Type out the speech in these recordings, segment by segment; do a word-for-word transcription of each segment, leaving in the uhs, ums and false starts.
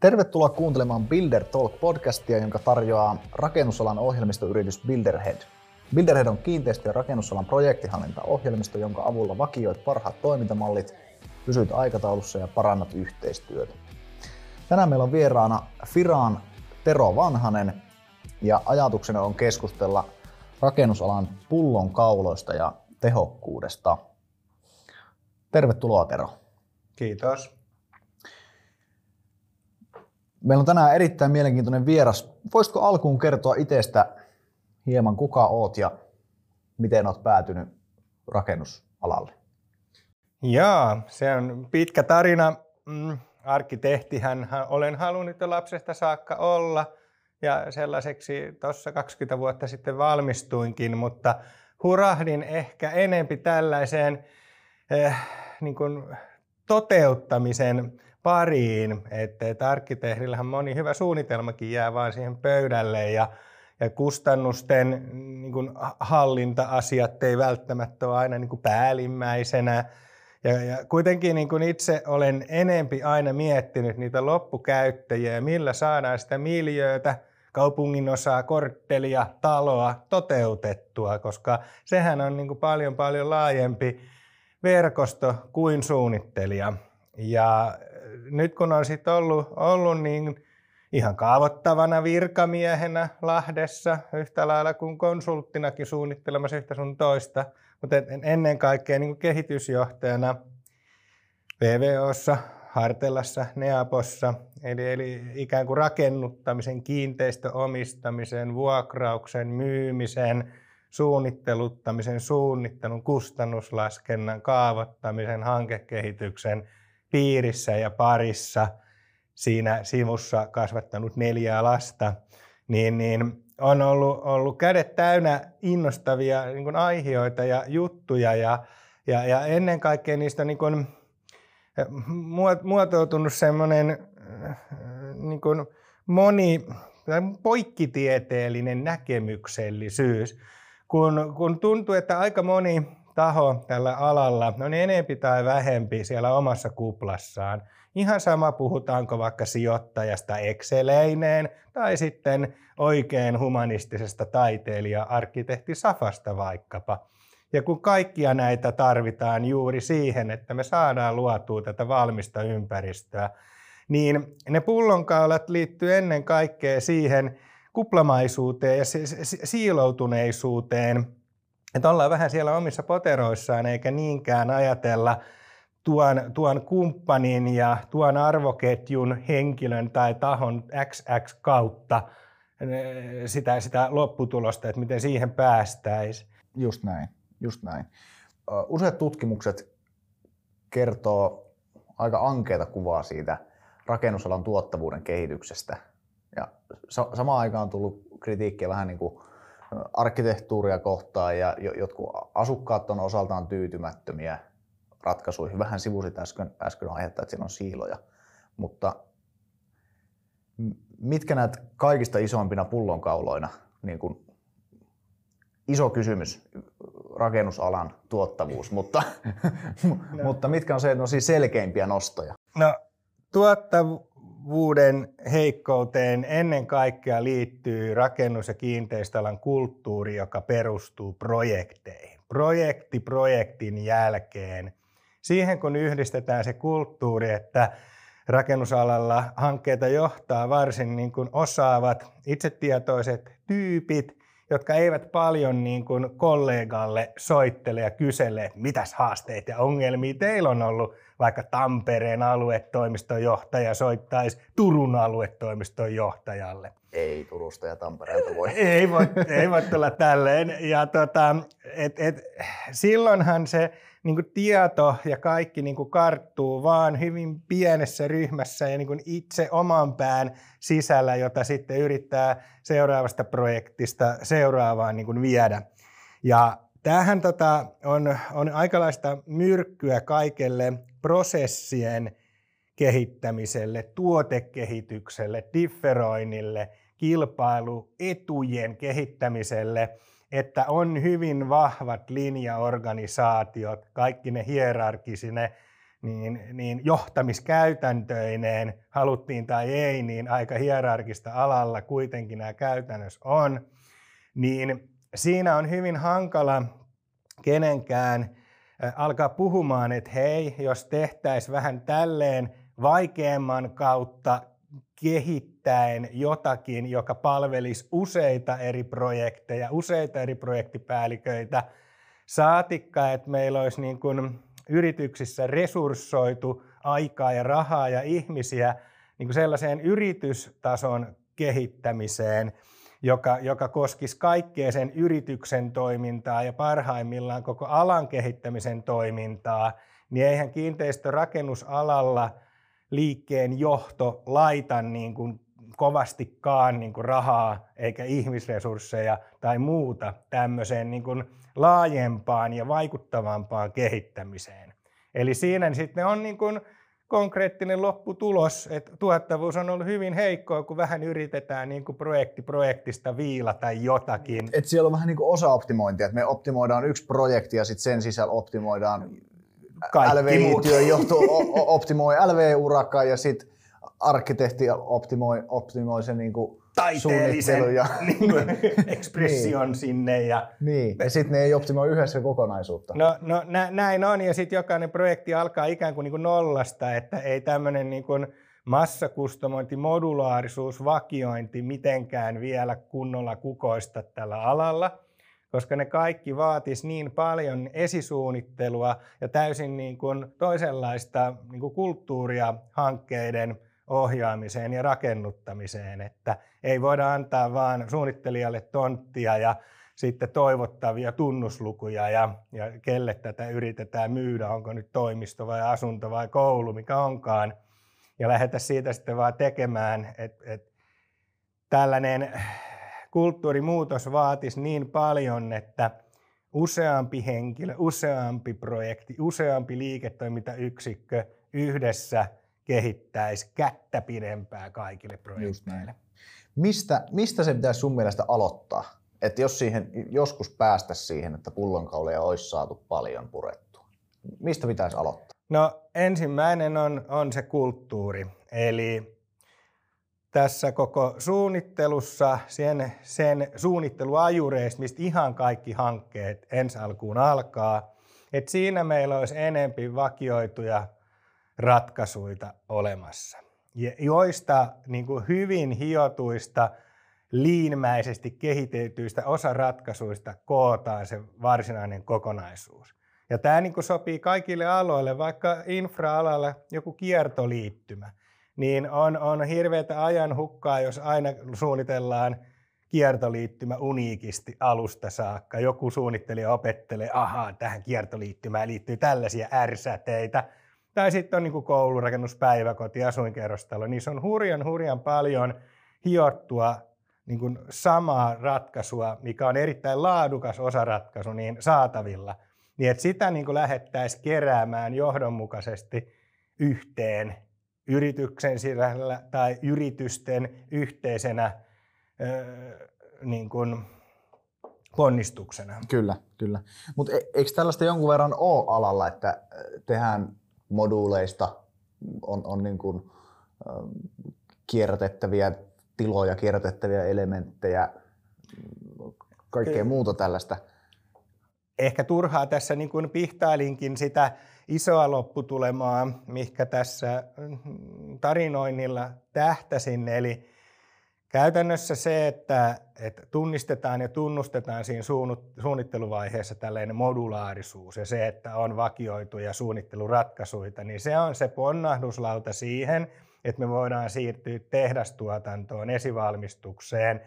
Tervetuloa kuuntelemaan Builder Talk-podcastia, jonka tarjoaa rakennusalan ohjelmistoyritys Builderhead. Builderhead on kiinteistö- ja rakennusalan projektihallintaohjelmisto, jonka avulla vakioit parhaat toimintamallit, pysyt aikataulussa ja parannat yhteistyötä. Tänään meillä on vieraana Firaan Tero Vanhanen ja ajatuksena on keskustella rakennusalan pullonkauloista ja tehokkuudesta. Tervetuloa, Tero. Kiitos. Meillä on tänään erittäin mielenkiintoinen vieras. Voisitko alkuun kertoa itsestä hieman, kuka oot ja miten oot päätynyt rakennusalalle? Jaa, se on pitkä tarina. Mm, arkkitehtihän olen halunnut jo lapsesta saakka olla ja sellaiseksi tuossa kaksikymmentä vuotta sitten valmistuinkin, mutta hurahdin ehkä enempi tällaiseen eh, niin kuin toteuttamisen pariin, että et arkkitehdillähän moni hyvä suunnitelmakin jää vaan siihen pöydälle ja, ja kustannusten niin kun hallinta-asiat ei välttämättä ole aina niin kun päällimmäisenä. Ja, ja kuitenkin niin kun itse olen enempi aina miettinyt niitä loppukäyttäjiä, millä saadaan sitä miljöötä, kaupunginosaa, korttelia, taloa toteutettua, koska sehän on niin kun paljon paljon laajempi verkosto kuin suunnittelija. Ja nyt kun on sitten ollut, ollut niin ihan kaavoittavana virkamiehenä Lahdessa, yhtä lailla kuin konsulttinakin suunnittelemassa yhtä sun toista, mutta ennen kaikkea niin kuin kehitysjohtajana P V O:ssa, Hartelassa, Neapossa, eli, eli ikään kuin rakennuttamisen, kiinteistöomistamisen, vuokrauksen, myymisen, suunnitteluttamisen, suunnittelun, kustannuslaskennan, kaavoittamisen, hankekehityksen piirissä ja parissa, siinä sivussa kasvattanut neljää lasta, niin, niin on ollut, ollut kädet täynnä innostavia niin kuin aiheita ja juttuja. Ja, ja, ja ennen kaikkea niistä on niin kuin muotoutunut semmoinen niin kuin moni, poikkitieteellinen näkemyksellisyys, kun, kun tuntuu, että aika moni taho tällä alalla on enempi tai vähempi siellä omassa kuplassaan. Ihan sama, puhutaanko vaikka sijoittajasta exceleineen tai sitten oikein humanistisesta taiteilija-arkkitehtisafasta vaikkapa. Ja kun kaikkia näitä tarvitaan juuri siihen, että me saadaan luotua tätä valmista ympäristöä, niin ne pullonkaulat liittyy ennen kaikkea siihen kuplamaisuuteen ja siiloutuneisuuteen, että ollaan vähän siellä omissa poteroissaan eikä niinkään ajatella tuon, tuon kumppanin ja tuon arvoketjun henkilön tai tahon X X kautta sitä, sitä lopputulosta, että miten siihen päästäisiin. Just näin, just näin. Useat tutkimukset kertoo aika ankeata kuvaa siitä rakennusalan tuottavuuden kehityksestä. Ja samaan aikaan on tullut kritiikkiä vähän niin kuin arkkitehtuuria kohtaan ja jotkut asukkaat on osaltaan tyytymättömiä ratkaisuihin. Vähän sivusit äsken, äsken aihetta, että siellä on siiloja. Mutta mitkä näet kaikista isoimpina pullonkauloina? Niin kuin iso kysymys, rakennusalan tuottavuus, mutta, no. mutta mitkä on se, no siis selkeimpiä nostoja? No, tuottavuus. Vuoden heikkouteen ennen kaikkea liittyy rakennus- ja kiinteistöalan kulttuuri, joka perustuu projekteihin. Projekti projektin jälkeen. Siihen kun yhdistetään se kulttuuri, että rakennusalalla hankkeita johtaa varsin niin kuin osaavat, itsetietoiset tyypit, jotka eivät paljon niin kuin kollegalle soittele ja kysele, että mitäs haasteita ja ongelmia teillä on ollut, vaikka Tampereen aluetoimiston johtaja soittaisi Turun aluetoimiston johtajalle. Ei Turusta ja Tampereelta voi. Ei voi, ei voi tulla tälleen. Ja tota, et, et, silloinhan se niin kuin tieto ja kaikki niin kuin karttuu vaan hyvin pienessä ryhmässä ja niin kuin itse oman pään sisällä, jota sitten yrittää seuraavasta projektista seuraavaan niin kuin viedä. Ja tämähän tota, on, on aikalaista myrkkyä kaikelle prosessien kehittämiselle, tuotekehitykselle, differoinnille, kilpailuetujen kehittämiselle, että on hyvin vahvat linjaorganisaatiot, kaikki ne hierarkisine niin, niin johtamiskäytäntöineen, haluttiin tai ei, niin aika hierarkista alalla kuitenkin nämä käytännössä on, niin siinä on hyvin hankala kenenkään alkaa puhumaan, että hei, jos tehtäisiin vähän tälleen vaikeamman kautta kehittäen jotakin, joka palvelisi useita eri projekteja, useita eri projektipäälliköitä, saatikka, että meillä olisi niin kuin yrityksissä resurssoitu aikaa ja rahaa ja ihmisiä niin kuin sellaiseen yritystason kehittämiseen, joka, joka koskisi kaikkea sen yrityksen toimintaa ja parhaimmillaan koko alan kehittämisen toimintaa, niin eihän kiinteistörakennusalalla liikkeen johto laita niin kuin kovastikaan niin kuin rahaa eikä ihmisresursseja tai muuta tämmöiseen niin kuin laajempaan ja vaikuttavampaan kehittämiseen. Eli siinä sitten on niin kuin konkreettinen lopputulos, että tuottavuus on ollut hyvin heikkoa, kun vähän yritetään niin kuin projekti projektista viilata jotakin. Et siellä on vähän niin kuin osa-optimointia, että me optimoidaan yksi projekti ja sitten sen sisällä optimoidaan L V I-työ johtuu optimoi L V-urakkaan ja sitten arkkitehti optimoi, optimoi sen niinku suunnittelun ja ekspression niin sinne. Ja, niin. ja sitten ne ei optimoi yhdessä kokonaisuutta. No, no nä, näin on ja sitten jokainen projekti alkaa ikään kuin, niin kuin nollasta, että ei tämmöinen niin kuin massakustomointi, modulaarisuus, vakiointi mitenkään vielä kunnolla kukoista tällä alalla, koska ne kaikki vaatisi niin paljon esisuunnittelua ja täysin niin kuin toisenlaista niin kuin kulttuuria hankkeiden ohjaamiseen ja rakennuttamiseen, että ei voida antaa vaan suunnittelijalle tonttia ja sitten toivottavia tunnuslukuja ja, ja kelle tätä yritetään myydä, onko nyt toimisto vai asunto vai koulu, mikä onkaan, ja lähdetä siitä sitten vaan tekemään, että et tällainen kulttuurimuutos vaatisi niin paljon, että useampi henkilö, useampi projekti, useampi liiketoimintayksikkö yhdessä kehittäisi kättä pidempää kaikille projekteille. Mistä, mistä se pitäisi sun mielestä aloittaa? Että jos siihen, joskus päästäisiin siihen, että pullonkauleja olisi saatu paljon purettua. Mistä pitäisi aloittaa? No ensimmäinen on, on se kulttuuri. Eli tässä koko suunnittelussa, sen, sen suunnitteluajureista, mistä ihan kaikki hankkeet ensi alkuun alkaa, että siinä meillä olisi enemmän vakioituja ratkaisuja olemassa, joista niin kuin hyvin hiotuista, liinmäisesti kehitetyistä osaratkaisuista kootaan se varsinainen kokonaisuus. Ja tämä niin kuin sopii kaikille aloille, vaikka infra-alalla joku kiertoliittymä. Niin on, on hirveätä ajan hukkaa, jos aina suunnitellaan kiertoliittymä uniikisti alusta saakka. Joku suunnittelija opettelee, ahaa, tähän kiertoliittymään liittyy tällaisia ärsäteitä. Tai sitten on niin koulurakennus, päiväkoti, asuinkerrostalo. Niissä on hurjan, hurjan paljon hiottua niin samaa ratkaisua, mikä on erittäin laadukas osaratkaisu niin saatavilla. Niin että sitä niin lähettäisiin keräämään johdonmukaisesti yhteen yrityksen sisällä tai yritysten yhteisenä öö, niin kuin ponnistuksena. Kyllä, kyllä. Mutta e- eikö tällaista jonkun verran ole alalla, että tehdään moduuleista, on, on niin kuin, ö, kierrätettäviä tiloja, kierrätettäviä elementtejä, kaikkea e- muuta tällaista? Ehkä turhaa tässä niin kuin pihtailinkin sitä isoa lopputulemaa, mihinkä tässä tarinoinnilla tähtäsin, eli käytännössä se, että, että tunnistetaan ja tunnustetaan siinä suunnitteluvaiheessa tällainen modulaarisuus ja se, että on vakioituja suunnitteluratkaisuja, niin se on se ponnahduslauta siihen, että me voidaan siirtyä tehdastuotantoon, esivalmistukseen.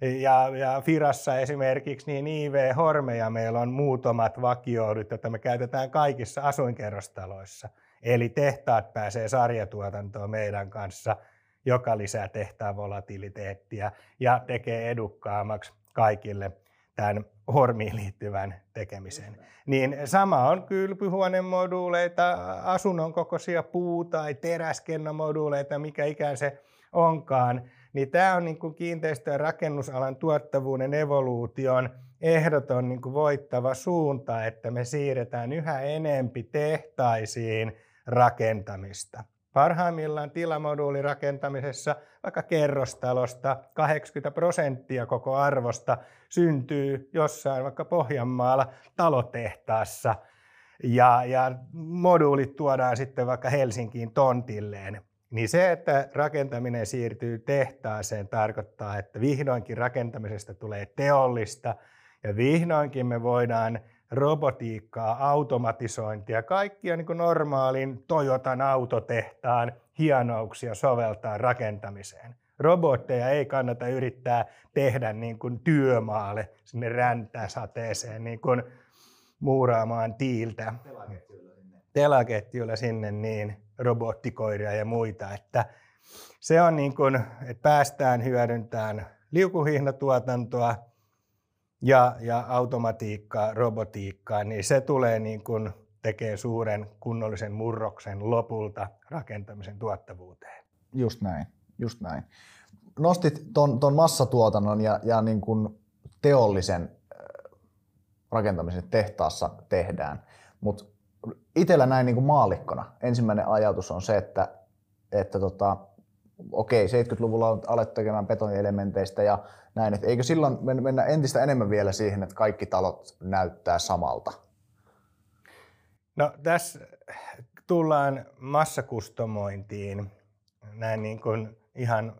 Ja, ja Firassa esimerkiksi niin I V-hormeja meillä on muutamat vakioidut, joita me käytetään kaikissa asuinkerrostaloissa. Eli tehtaat pääsee sarjatuotantoon meidän kanssa, joka lisää tehtaan volatiliteettia ja tekee edukkaammaksi kaikille tämän hormiin liittyvän tekemisen. Niin sama on kylpyhuonemoduuleita, asunnon kokoisia puu- tai teräskennomoduuleita, mikä ikään se onkaan. Niin tämä on niin kuin kiinteistö- ja rakennusalan tuottavuuden evoluution ehdoton niin kuin voittava suunta, että me siirretään yhä enempi tehtaisiin rakentamista. Parhaimmillaan tilamoduulirakentamisessa vaikka kerrostalosta kahdeksankymmentä prosenttia koko arvosta syntyy jossain vaikka Pohjanmaalla talotehtaassa ja, ja moduulit tuodaan sitten vaikka Helsinkiin tontilleen. Niin se, että rakentaminen siirtyy tehtaaseen, tarkoittaa, että vihdoinkin rakentamisesta tulee teollista ja vihdoinkin me voidaan robotiikkaa, automatisointia, kaikkia niin kuin normaalin Toyotan autotehtaan hienouksia soveltaa rakentamiseen. Robotteja ei kannata yrittää tehdä niin kuin työmaalle sinne räntäsateeseen niin kuin muuraamaan tiiltä. Telaketjuilla sinne. Telaketjuilla sinne niin robottikoiria ja muita. Että se on niin kuin, että päästään hyödyntämään liukuhihnatuotantoa ja, ja automatiikkaa, robotiikkaa, niin se tulee niin kuin tekee suuren kunnollisen murroksen lopulta rakentamisen tuottavuuteen. Just näin, just näin. Nostit ton, ton massatuotannon ja, ja niin kuin teollisen rakentamisen tehtaassa tehdään, mutta itsellä näin niin kuin maallikkona ensimmäinen ajatus on se, että, että tota, okei, seitsemänkymmentäluvulla alettu tekemään betonielementeistä ja näin, että eikö silloin mennä entistä enemmän vielä siihen, että kaikki talot näyttää samalta? No tässä tullaan massakustomointiin näin niin kuin ihan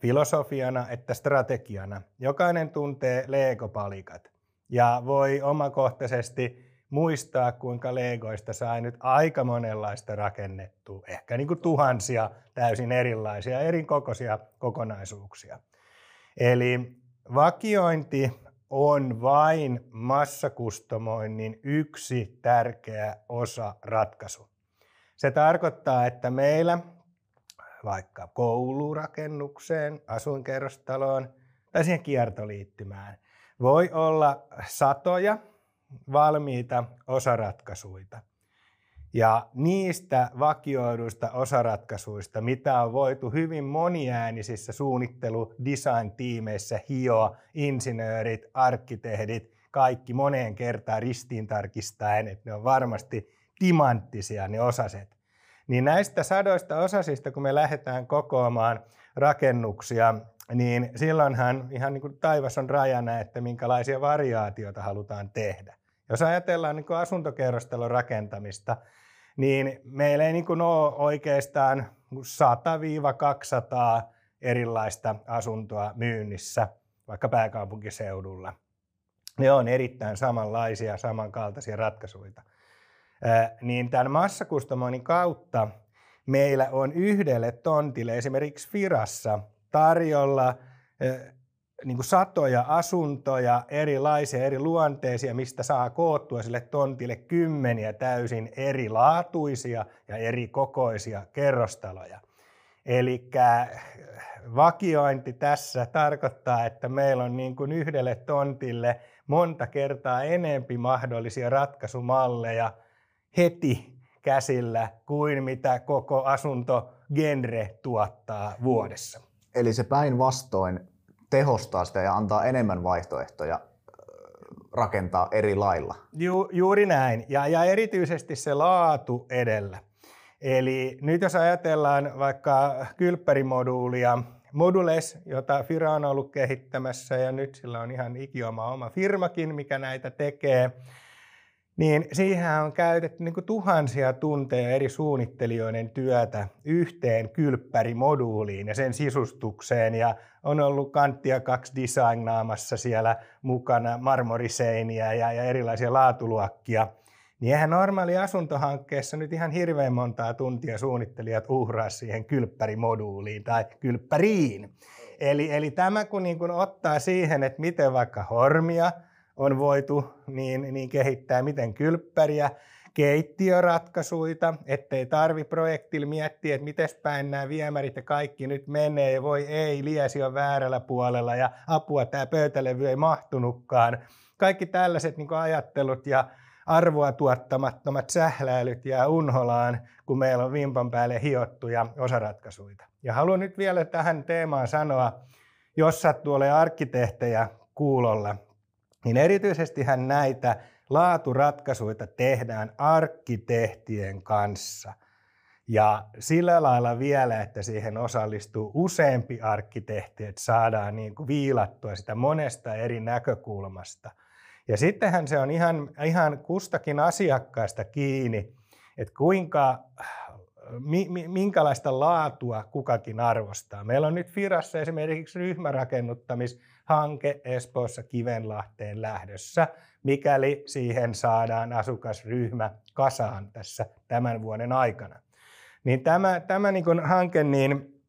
filosofiana että strategiana. Jokainen tuntee Lego-palikat ja voi omakohtaisesti muistaa, kuinka Legoista sai nyt aika monenlaista rakennettua, ehkä niin kuin tuhansia täysin erilaisia, erikokoisia kokonaisuuksia. Eli vakiointi on vain massakustomoinnin yksi tärkeä osa ratkaisu. Se tarkoittaa, että meillä vaikka koulurakennukseen, asuinkerrostaloon tai siihen kiertoliittymään voi olla satoja valmiita osaratkaisuita. Ja niistä vakioiduista osaratkaisuista, mitä on voitu hyvin moniäänisissä suunnittelu-, design-tiimeissä hioa, insinöörit, arkkitehdit, kaikki moneen kertaan ristiin tarkistaen, että ne on varmasti timanttisia ne osaset. Niin näistä sadoista osasista, kun me lähdetään kokoamaan rakennuksia, niin silloinhan ihan niin kuin taivas on rajana, että minkälaisia variaatioita halutaan tehdä. Jos ajatellaan niin kuin asuntokerrostalon rakentamista, niin meillä ei niin kuin ole oikeastaan sata kaksisataa erilaista asuntoa myynnissä, vaikka pääkaupunkiseudulla. Ne on erittäin samanlaisia, samankaltaisia ratkaisuja. Niin tämän massakustomoinnin kautta meillä on yhdelle tontille, esimerkiksi Firassa, tarjolla niin kuin satoja asuntoja, erilaisia, eri luonteisia, mistä saa koottua sille tontille kymmeniä täysin erilaatuisia ja eri kokoisia kerrostaloja. Eli vakiointi tässä tarkoittaa, että meillä on niin kuin yhdelle tontille monta kertaa enempi mahdollisia ratkaisumalleja heti käsillä kuin mitä koko asuntogenre tuottaa vuodessa. Eli se päinvastoin tehostaa sitä ja antaa enemmän vaihtoehtoja rakentaa eri lailla. Ju, juuri näin. Ja, ja erityisesti se laatu edellä. Eli nyt jos ajatellaan vaikka kylppärimoduulia, Modules, jota Fira on ollut kehittämässä ja nyt sillä on ihan ikioma oma firmakin, mikä näitä tekee, niin siihen on käytetty niin kuin tuhansia tunteja eri suunnittelijoiden työtä yhteen kylppärimoduuliin ja sen sisustukseen. Ja on ollut kanttia kaksi designaamassa siellä mukana marmoriseiniä ja, ja erilaisia laatuluokkia. Niin eihän normaali asuntohankkeessa nyt ihan hirveän montaa tuntia suunnittelijat uhraa siihen kylppärimoduuliin tai kylppäriin. Eli, eli tämä kun niin kuin ottaa siihen, että miten vaikka hormia on voitu niin, niin kehittää miten kylppäriä, keittiöratkaisuja, ettei tarvi projektilla miettiä, että miten päin nämä viemärit ja kaikki nyt menee ja voi ei, liesi on väärällä puolella ja apua tämä pöytälevy ei mahtunutkaan. Kaikki tällaiset niin kuin ajattelut ja arvoa tuottamattomat sähläilyt jää unholaan, kun meillä on vimpan päälle hiottuja osaratkaisuja. Ja haluan nyt vielä tähän teemaan sanoa, jos sattuu olemaan arkkitehtejä kuulolla, niin erityisestihän näitä laaturatkaisuja tehdään arkkitehtien kanssa. Ja sillä lailla vielä, että siihen osallistuu useampi arkkitehti, että saadaan niin kuin viilattua sitä monesta eri näkökulmasta. Ja sittenhän se on ihan, ihan kustakin asiakkaasta kiinni, että kuinka, mi, mi, minkälaista laatua kukakin arvostaa. Meillä on nyt Firassa esimerkiksi ryhmärakennuttamishanke Espoossa Kivenlahteen lähdössä, mikäli siihen saadaan asukasryhmä kasaan tässä tämän vuoden aikana. Niin tämä, tämä niin kuin hanke, niin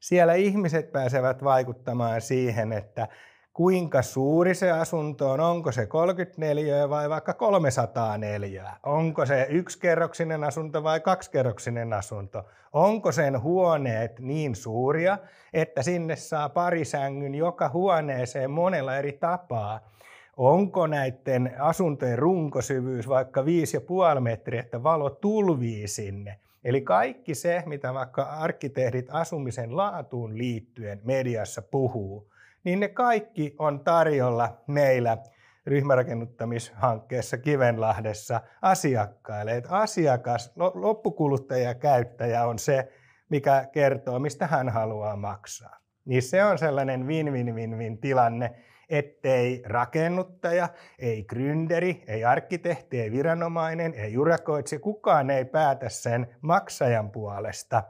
siellä ihmiset pääsevät vaikuttamaan siihen, että kuinka suuri se asunto on, onko se kolmekymmentäneljä vai vaikka kolmesataneljä, onko se yksikerroksinen asunto vai kaksikerroksinen asunto, onko sen huoneet niin suuria, että sinne saa parisängyn joka huoneeseen monella eri tapaa. Onko näiden asuntojen runkosyvyys vaikka viisi pilkku viisi metriä, että valo tulvii sinne. Eli kaikki se, mitä vaikka arkkitehdit asumisen laatuun liittyen mediassa puhuu, niin ne kaikki on tarjolla meillä ryhmärakennuttamishankkeessa Kivenlahdessa asiakkaille. Että asiakas, loppukuluttajakäyttäjä on se, mikä kertoo, mistä hän haluaa maksaa. Niin se on sellainen win-win-win-win tilanne, ettei rakennuttaja, ei gründeri, ei arkkitehti, ei viranomainen, ei urakoitsi, kukaan ei päätä sen maksajan puolesta,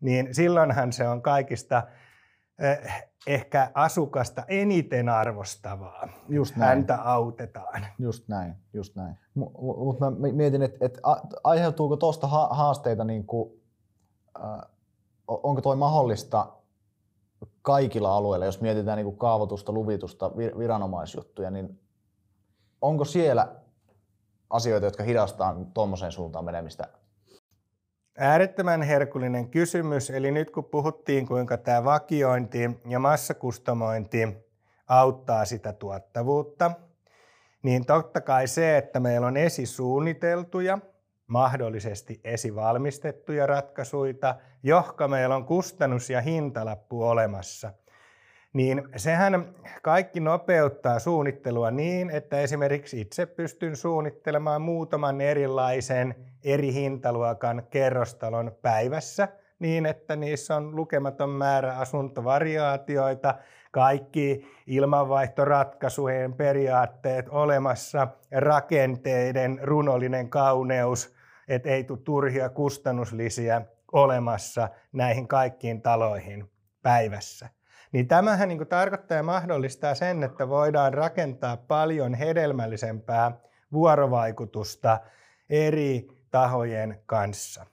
niin silloinhan se on kaikista eh, ehkä asukasta eniten arvostavaa. Just näin. Häntä autetaan. Just näin, just näin. Mutta mä mietin, että et aiheutuuko tuosta haasteita, niin kuin, äh, onko toi mahdollista kaikilla alueilla, jos mietitään niin kuin kaavoitusta, luvitusta, viranomaisjuttuja, niin onko siellä asioita, jotka hidastaa tuommoiseen suuntaan menemistä? Äärettömän herkullinen kysymys. Eli nyt kun puhuttiin, kuinka tämä vakiointi ja massakustomointi auttaa sitä tuottavuutta, niin totta kai se, että meillä on esisuunniteltuja, mahdollisesti esivalmistettuja ratkaisuja, johon meillä on kustannus- ja hintalappu olemassa, niin sehän kaikki nopeuttaa suunnittelua niin, että esimerkiksi itse pystyn suunnittelemaan muutaman erilaisen eri hintaluokan kerrostalon päivässä niin, että niissä on lukematon määrä asuntovariaatioita, kaikki ilmanvaihtoratkaisujen periaatteet olemassa, rakenteiden runollinen kauneus, että ei tule turhia kustannuslisiä olemassa näihin kaikkiin taloihin päivässä. Niin tämähän niin kuin tarkoittaa ja mahdollistaa sen, että voidaan rakentaa paljon hedelmällisempää vuorovaikutusta eri tahojen kanssa.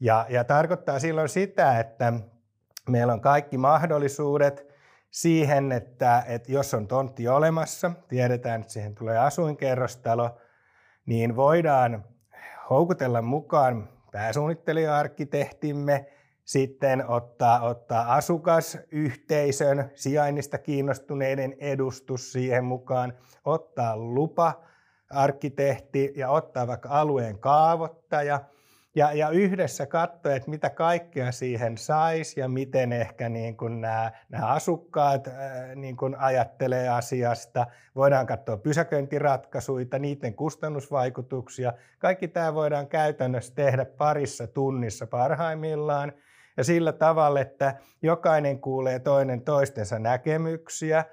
Ja, ja tarkoittaa silloin sitä, että meillä on kaikki mahdollisuudet siihen, että, että jos on tontti olemassa, tiedetään, että siihen tulee asuinkerrostalo, niin voidaan houkutella mukaan pääsuunnittelija-arkkitehtimme, sitten ottaa, ottaa asukasyhteisön sijainnista kiinnostuneiden edustus siihen mukaan, ottaa lupa-arkkitehti ja ottaa vaikka alueen kaavoittaja ja, ja yhdessä katsoa, että mitä kaikkea siihen saisi ja miten ehkä niin kuin nämä, nämä asukkaat niin kuin ajattelee asiasta. Voidaan katsoa pysäköintiratkaisuja, niiden kustannusvaikutuksia. Kaikki tämä voidaan käytännössä tehdä parissa tunnissa parhaimmillaan. Ja sillä tavalla, että jokainen kuulee toinen toistensa näkemyksiä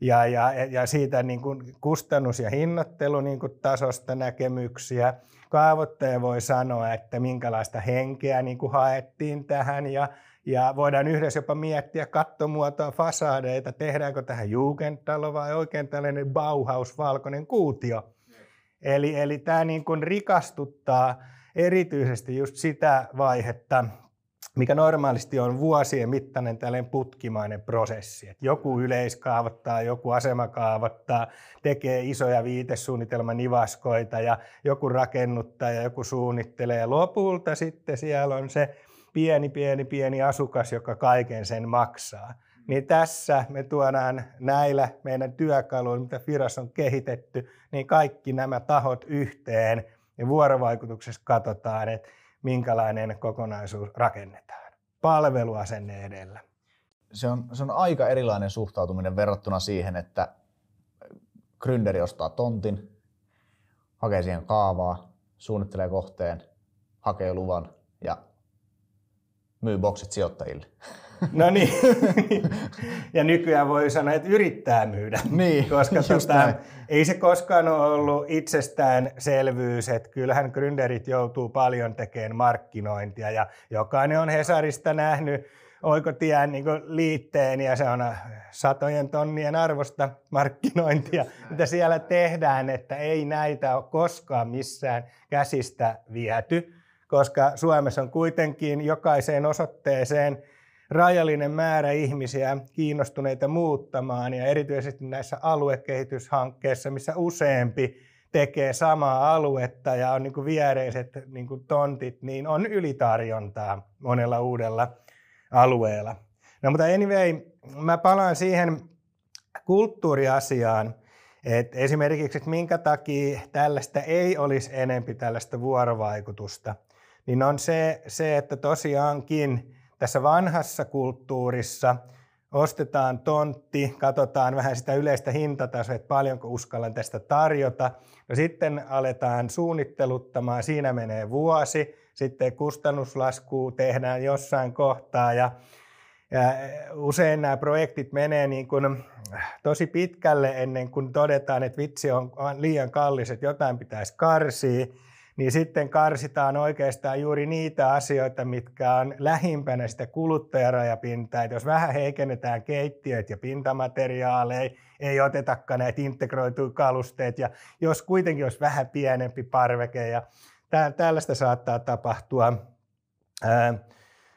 ja, ja, ja siitä niin kuin kustannus- ja hinnoittelu niin kuin tasosta näkemyksiä. Kaavoittaja voi sanoa, että minkälaista henkeä niin kuin haettiin tähän ja, ja voidaan yhdessä jopa miettiä kattomuotoa, fasadeita, tehdäänkö tähän jugendtalo vai oikein tällainen Bauhaus, valkoinen kuutio. Mm. Eli, eli tämä niin kuin rikastuttaa erityisesti just sitä vaihetta, mikä normaalisti on vuosien mittainen tällainen putkimainen prosessi. Että joku yleiskaavoittaa, joku asemakaavoittaa, tekee isoja viitesuunnitelmanivaskoita ja joku rakennuttaa ja joku suunnittelee. Lopulta sitten siellä on se pieni, pieni, pieni asukas, joka kaiken sen maksaa. Niin tässä me tuodaan näillä meidän työkaluilla, mitä Firassa on kehitetty, niin kaikki nämä tahot yhteen ja vuorovaikutuksessa katsotaan, että minkälainen kokonaisuus rakennetaan. Palveluasenne edellä. Se on, se on aika erilainen suhtautuminen verrattuna siihen, että gründeri ostaa tontin, hakee siihen kaavaa, suunnittelee kohteen, hakee luvan ja myy boksit sijoittajille. No niin. Ja nykyään voi sanoa, että yrittää myydä, niin, koska tota, ei se koskaan ole ollut itsestäänselvyys, että kyllähän gründerit joutuu paljon tekemään markkinointia ja jokainen on Hesarista nähnyt Oikotien niin liitteen ja se on satojen tonnien arvosta markkinointia, mitä siellä tehdään, että ei näitä ole koskaan missään käsistä viety, koska Suomessa on kuitenkin jokaiseen osoitteeseen rajallinen määrä ihmisiä kiinnostuneita muuttamaan ja erityisesti näissä aluekehityshankkeissa, missä useampi tekee samaa aluetta ja on niin kuin viereiset niin kuin tontit, niin on ylitarjontaa monella uudella alueella. No mutta anyway, mä palaan siihen kulttuuriasiaan, että esimerkiksi että minkä takia tällaista ei olisi enempi tällaista vuorovaikutusta, niin on se, se että tosiaankin tässä vanhassa kulttuurissa ostetaan tontti, katsotaan vähän sitä yleistä hintatasoa, että paljonko uskallan tästä tarjota. No sitten aletaan suunnitteluttamaan, siinä menee vuosi, sitten kustannuslaskua tehdään jossain kohtaa ja, ja usein nämä projektit menee niin kuin tosi pitkälle ennen kuin todetaan, että vitsi on liian kallis, että jotain pitäisi karsia. Niin sitten karsitaan oikeastaan juuri niitä asioita, mitkä on lähimpänä sitä kuluttajarajapintaa. Että jos vähän heikennetään keittiöt ja pintamateriaaleja, ei otetakaan näitä integroituja kalusteet ja jos kuitenkin olisi vähän pienempi parveke. Ja tällaista saattaa tapahtua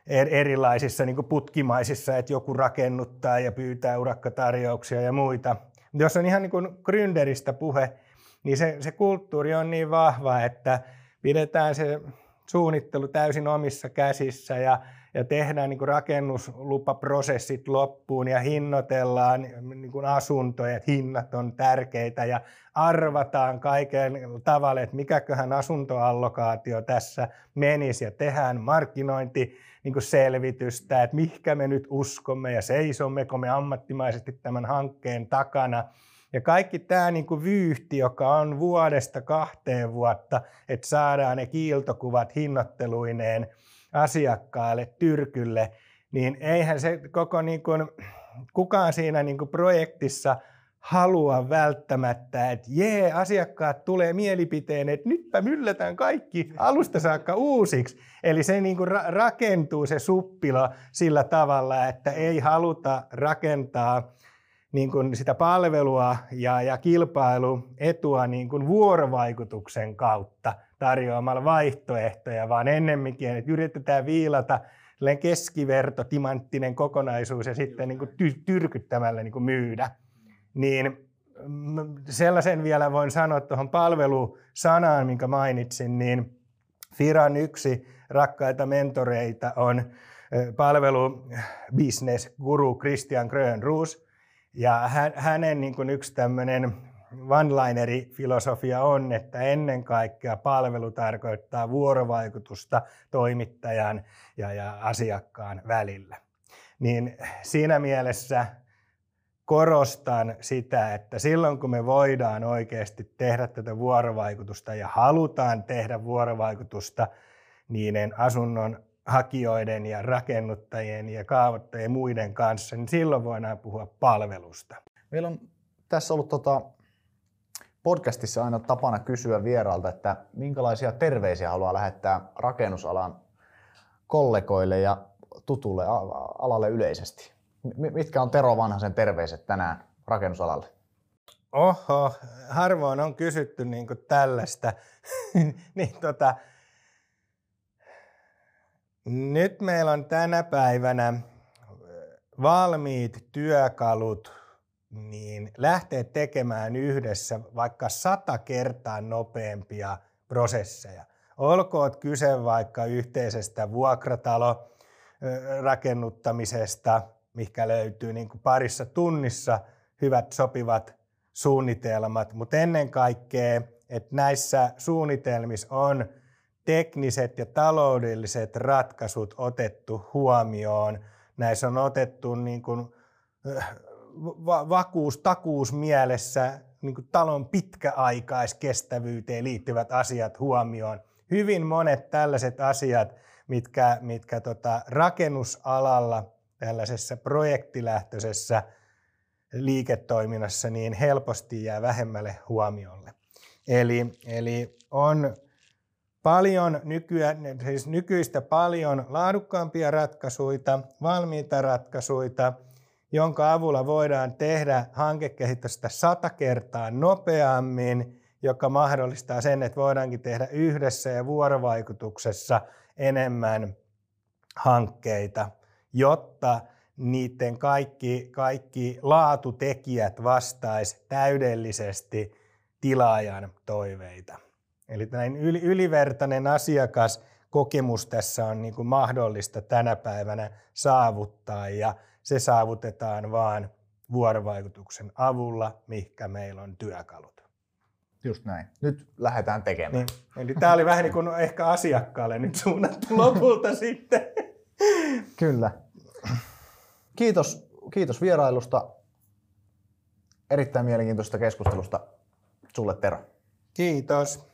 erilaisissa niin kuin putkimaisissa, että joku rakennuttaa ja pyytää urakkatarjouksia ja muita. Jos on ihan niin kuin gründeristä puhe, niin se, se kulttuuri on niin vahva, että pidetään se suunnittelu täysin omissa käsissä ja, ja tehdään niin kuin rakennuslupaprosessit loppuun ja hinnoitellaan niin kuin asuntoja, että hinnat on tärkeitä ja arvataan kaiken tavalla, että mikäköhän asuntoallokaatio tässä menisi ja tehdään markkinointi niin kuin selvitystä, että mihinkä me nyt uskomme ja seisommeko me ammattimaisesti tämän hankkeen takana. Ja kaikki tämä niin kuin vyyhti, joka on vuodesta kahteen vuotta, että saadaan ne kiiltokuvat hinnoitteluineen asiakkaalle, tyrkylle, niin eihän se koko niin kuin, kukaan siinä niin kuin projektissa halua välttämättä, että jee, asiakkaat tulee mielipiteen, että nytpä myllätään kaikki alusta saakka uusiksi. Eli se niin kuin ra- rakentuu se suppilo sillä tavalla, että ei haluta rakentaa niin kuin sitä palvelua ja, ja kilpailuetua niin kuin vuorovaikutuksen kautta tarjoamalla vaihtoehtoja, vaan ennemminkin, että yritetään viilata keskiverto, timanttinen kokonaisuus ja sitten niin kuin ty- tyrkyttämällä niin kuin myydä. Niin sellaisen vielä voin sanoa tuohon palvelusanaan, minkä mainitsin, niin Firan yksi rakkaita mentoreita on palvelubisnesguru Christian Grönroos. Ja hänen niin kuin yksi tämmöinen one-lineri-filosofia on, että ennen kaikkea palvelu tarkoittaa vuorovaikutusta toimittajan ja, ja asiakkaan välillä. Niin siinä mielessä korostan sitä, että silloin kun me voidaan oikeasti tehdä tätä vuorovaikutusta ja halutaan tehdä vuorovaikutusta niiden asunnon hakijoiden ja rakennuttajien ja kaavoittajien muiden kanssa, niin silloin voidaan puhua palvelusta. Meillä on tässä ollut tota podcastissa aina tapana kysyä vieraalta, että minkälaisia terveisiä haluaa lähettää rakennusalan kollegoille ja tutulle alalle yleisesti. Mitkä on Tero Vanhasen terveiset tänään rakennusalalle? Oho, harvoin on kysytty niin kuin tällaista. niin, tota, Nyt meillä on tänä päivänä valmiit työkalut niin lähteä tekemään yhdessä vaikka sata kertaa nopeampia prosesseja. Olkoot kyse vaikka yhteisestä vuokratalorakennuttamisesta, mikä löytyy niin kuin parissa tunnissa hyvät sopivat suunnitelmat, mutta ennen kaikkea, että näissä suunnitelmissa on tekniset ja taloudelliset ratkaisut otettu huomioon. Näissä on otettu niin kuin vakuus, takuus mielessä niin kuin talon pitkäaikaiskestävyyteen liittyvät asiat huomioon. Hyvin monet tällaiset asiat, mitkä, mitkä tota rakennusalalla tällaisessa projektilähtöisessä liiketoiminnassa niin helposti jää vähemmälle huomiolle. Eli, eli on paljon nykyä, siis nykyistä paljon laadukkaampia ratkaisuja, valmiita ratkaisuja, jonka avulla voidaan tehdä hankekehitystä sata kertaa nopeammin, joka mahdollistaa sen, että voidaankin tehdä yhdessä ja vuorovaikutuksessa enemmän hankkeita, jotta niiden kaikki, kaikki laatutekijät vastaisi täydellisesti tilaajan toiveita. Eli näin ylivertainen asiakaskokemus tässä on niin kuin mahdollista tänä päivänä saavuttaa, ja se saavutetaan vaan vuorovaikutuksen avulla, mihinkä meillä on työkalut. Just näin. Nyt lähdetään tekemään. Niin. Eli tämä oli vähän niin kuin ehkä asiakkaalle nyt suunnattu lopulta sitten. Kyllä. Kiitos, kiitos vierailusta. Erittäin mielenkiintoisesta keskustelusta sulle, Tero. Kiitos.